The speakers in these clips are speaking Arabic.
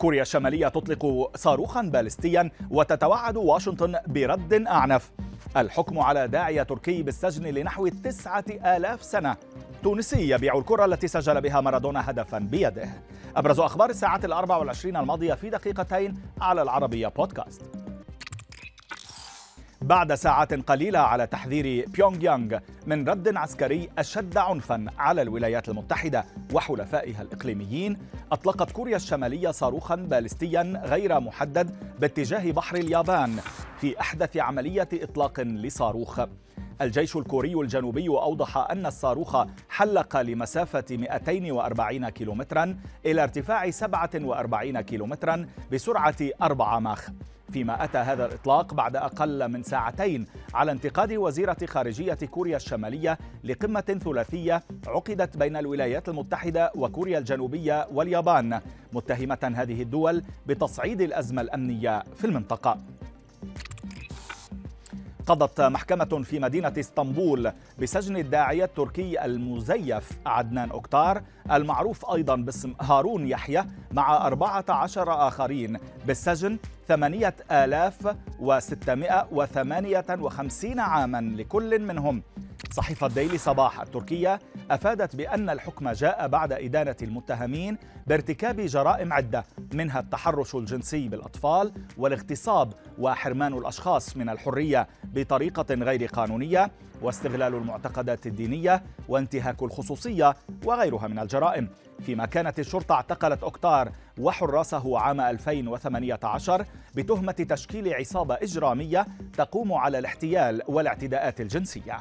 كوريا الشمالية تطلق صاروخا باليستيا وتتوعد واشنطن برد أعنف. الحكم على داعية تركي بالسجن لنحو 9,000 سنة. تونسي يبيع الكرة التي سجل بها مارادونا هدفا بيده. أبرز أخبار الساعات 24 الماضية في دقيقتين على العربية بودكاست. بعد ساعات قليلة على تحذير بيونغيانغ من رد عسكري أشد عنفا على الولايات المتحدة وحلفائها الإقليميين، أطلقت كوريا الشمالية صاروخا باليستيا غير محدد باتجاه بحر اليابان في أحدث عملية إطلاق لصاروخ. الجيش الكوري الجنوبي أوضح أن الصاروخ حلق لمسافة 240 كيلومترا إلى ارتفاع 47 كيلومترا بسرعة 4 ماخ، فيما أتى هذا الإطلاق بعد أقل من ساعتين على انتقاد وزيرة خارجية كوريا الشمالية لقمة ثلاثية عقدت بين الولايات المتحدة وكوريا الجنوبية واليابان، متهمة هذه الدول بتصعيد الأزمة الأمنية في المنطقة. قضت محكمة في مدينة اسطنبول بسجن الداعية التركي المزيف عدنان أكتار، المعروف أيضا باسم هارون يحيى، مع 14 آخرين بالسجن 8658 عاما لكل منهم. صحيفة ديلي صباح التركية أفادت بأن الحكم جاء بعد إدانة المتهمين بارتكاب جرائم عدة، منها التحرش الجنسي بالأطفال والاغتصاب وحرمان الأشخاص من الحرية بطريقة غير قانونية واستغلال المعتقدات الدينية وانتهاك الخصوصية وغيرها من الجرائم. فيما كانت الشرطة اعتقلت أكتار وحراسه عام 2018 بتهمة تشكيل عصابة إجرامية تقوم على الاحتيال والاعتداءات الجنسية.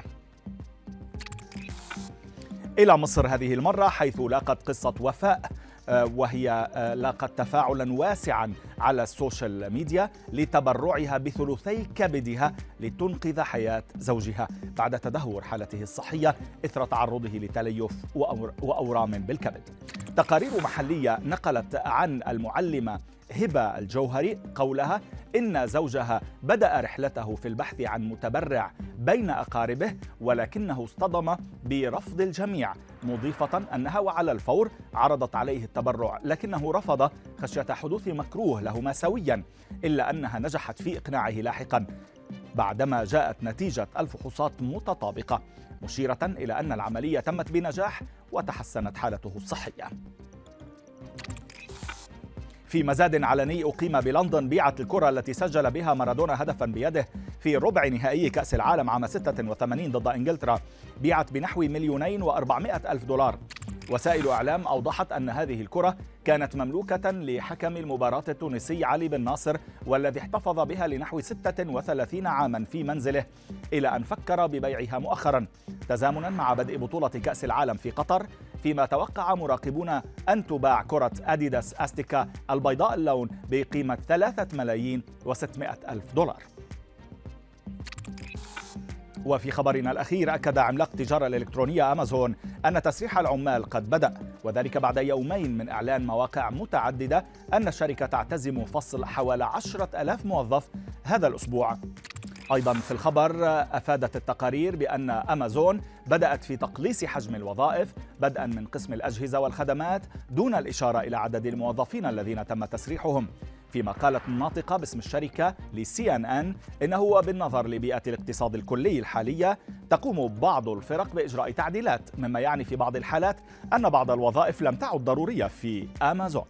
إلى مصر هذه المرة، حيث لاقت قصة وفاء، وهي لاقت تفاعلا واسعا على السوشيال ميديا لتبرعها بثلثي كبدها لتنقذ حياة زوجها بعد تدهور حالته الصحية إثر تعرضه لتليف وأورام بالكبد. تقارير محلية نقلت عن المعلمة هبة الجوهري قولها إن زوجها بدأ رحلته في البحث عن متبرع بين أقاربه، ولكنه اصطدم برفض الجميع، مضيفة أنها وعلى الفور عرضت عليه التبرع لكنه رفض خشية حدوث مكروه لهما سويا، إلا أنها نجحت في إقناعه لاحقا بعدما جاءت نتيجة الفحوصات متطابقة، مشيرة إلى أن العملية تمت بنجاح وتحسنت حالته الصحية. في مزاد علني أقيم بلندن، بيعت الكرة التي سجل بها مارادونا هدفا بيده في ربع نهائي كأس العالم عام 86 ضد إنجلترا، بيعت بنحو 2,400,000 دولار. وسائل إعلام أوضحت أن هذه الكرة كانت مملوكة لحكم المباراة التونسي علي بن ناصر، والذي احتفظ بها لنحو 36 عاما في منزله، إلى أن فكر ببيعها مؤخرا تزامنا مع بدء بطولة كأس العالم في قطر، فيما توقع مراقبون أن تباع كرة أديداس أستيكا البيضاء اللون بقيمة 3,600,000 دولار. وفي خبرنا الأخير، أكد عملاق التجارة الإلكترونية أمازون أن تسريح العمال قد بدأ، وذلك بعد يومين من إعلان مواقع متعددة أن الشركة تعتزم فصل حوالي 10,000 موظف هذا الأسبوع. أيضا في الخبر، أفادت التقارير بأن أمازون بدأت في تقليص حجم الوظائف بدءا من قسم الأجهزة والخدمات، دون الإشارة إلى عدد الموظفين الذين تم تسريحهم. فيما قالت ناطقة باسم الشركة لCNN إنه بالنظر لبيئة الاقتصاد الكلي الحالية تقوم بعض الفرق بإجراء تعديلات، مما يعني في بعض الحالات أن بعض الوظائف لم تعد ضرورية في أمازون.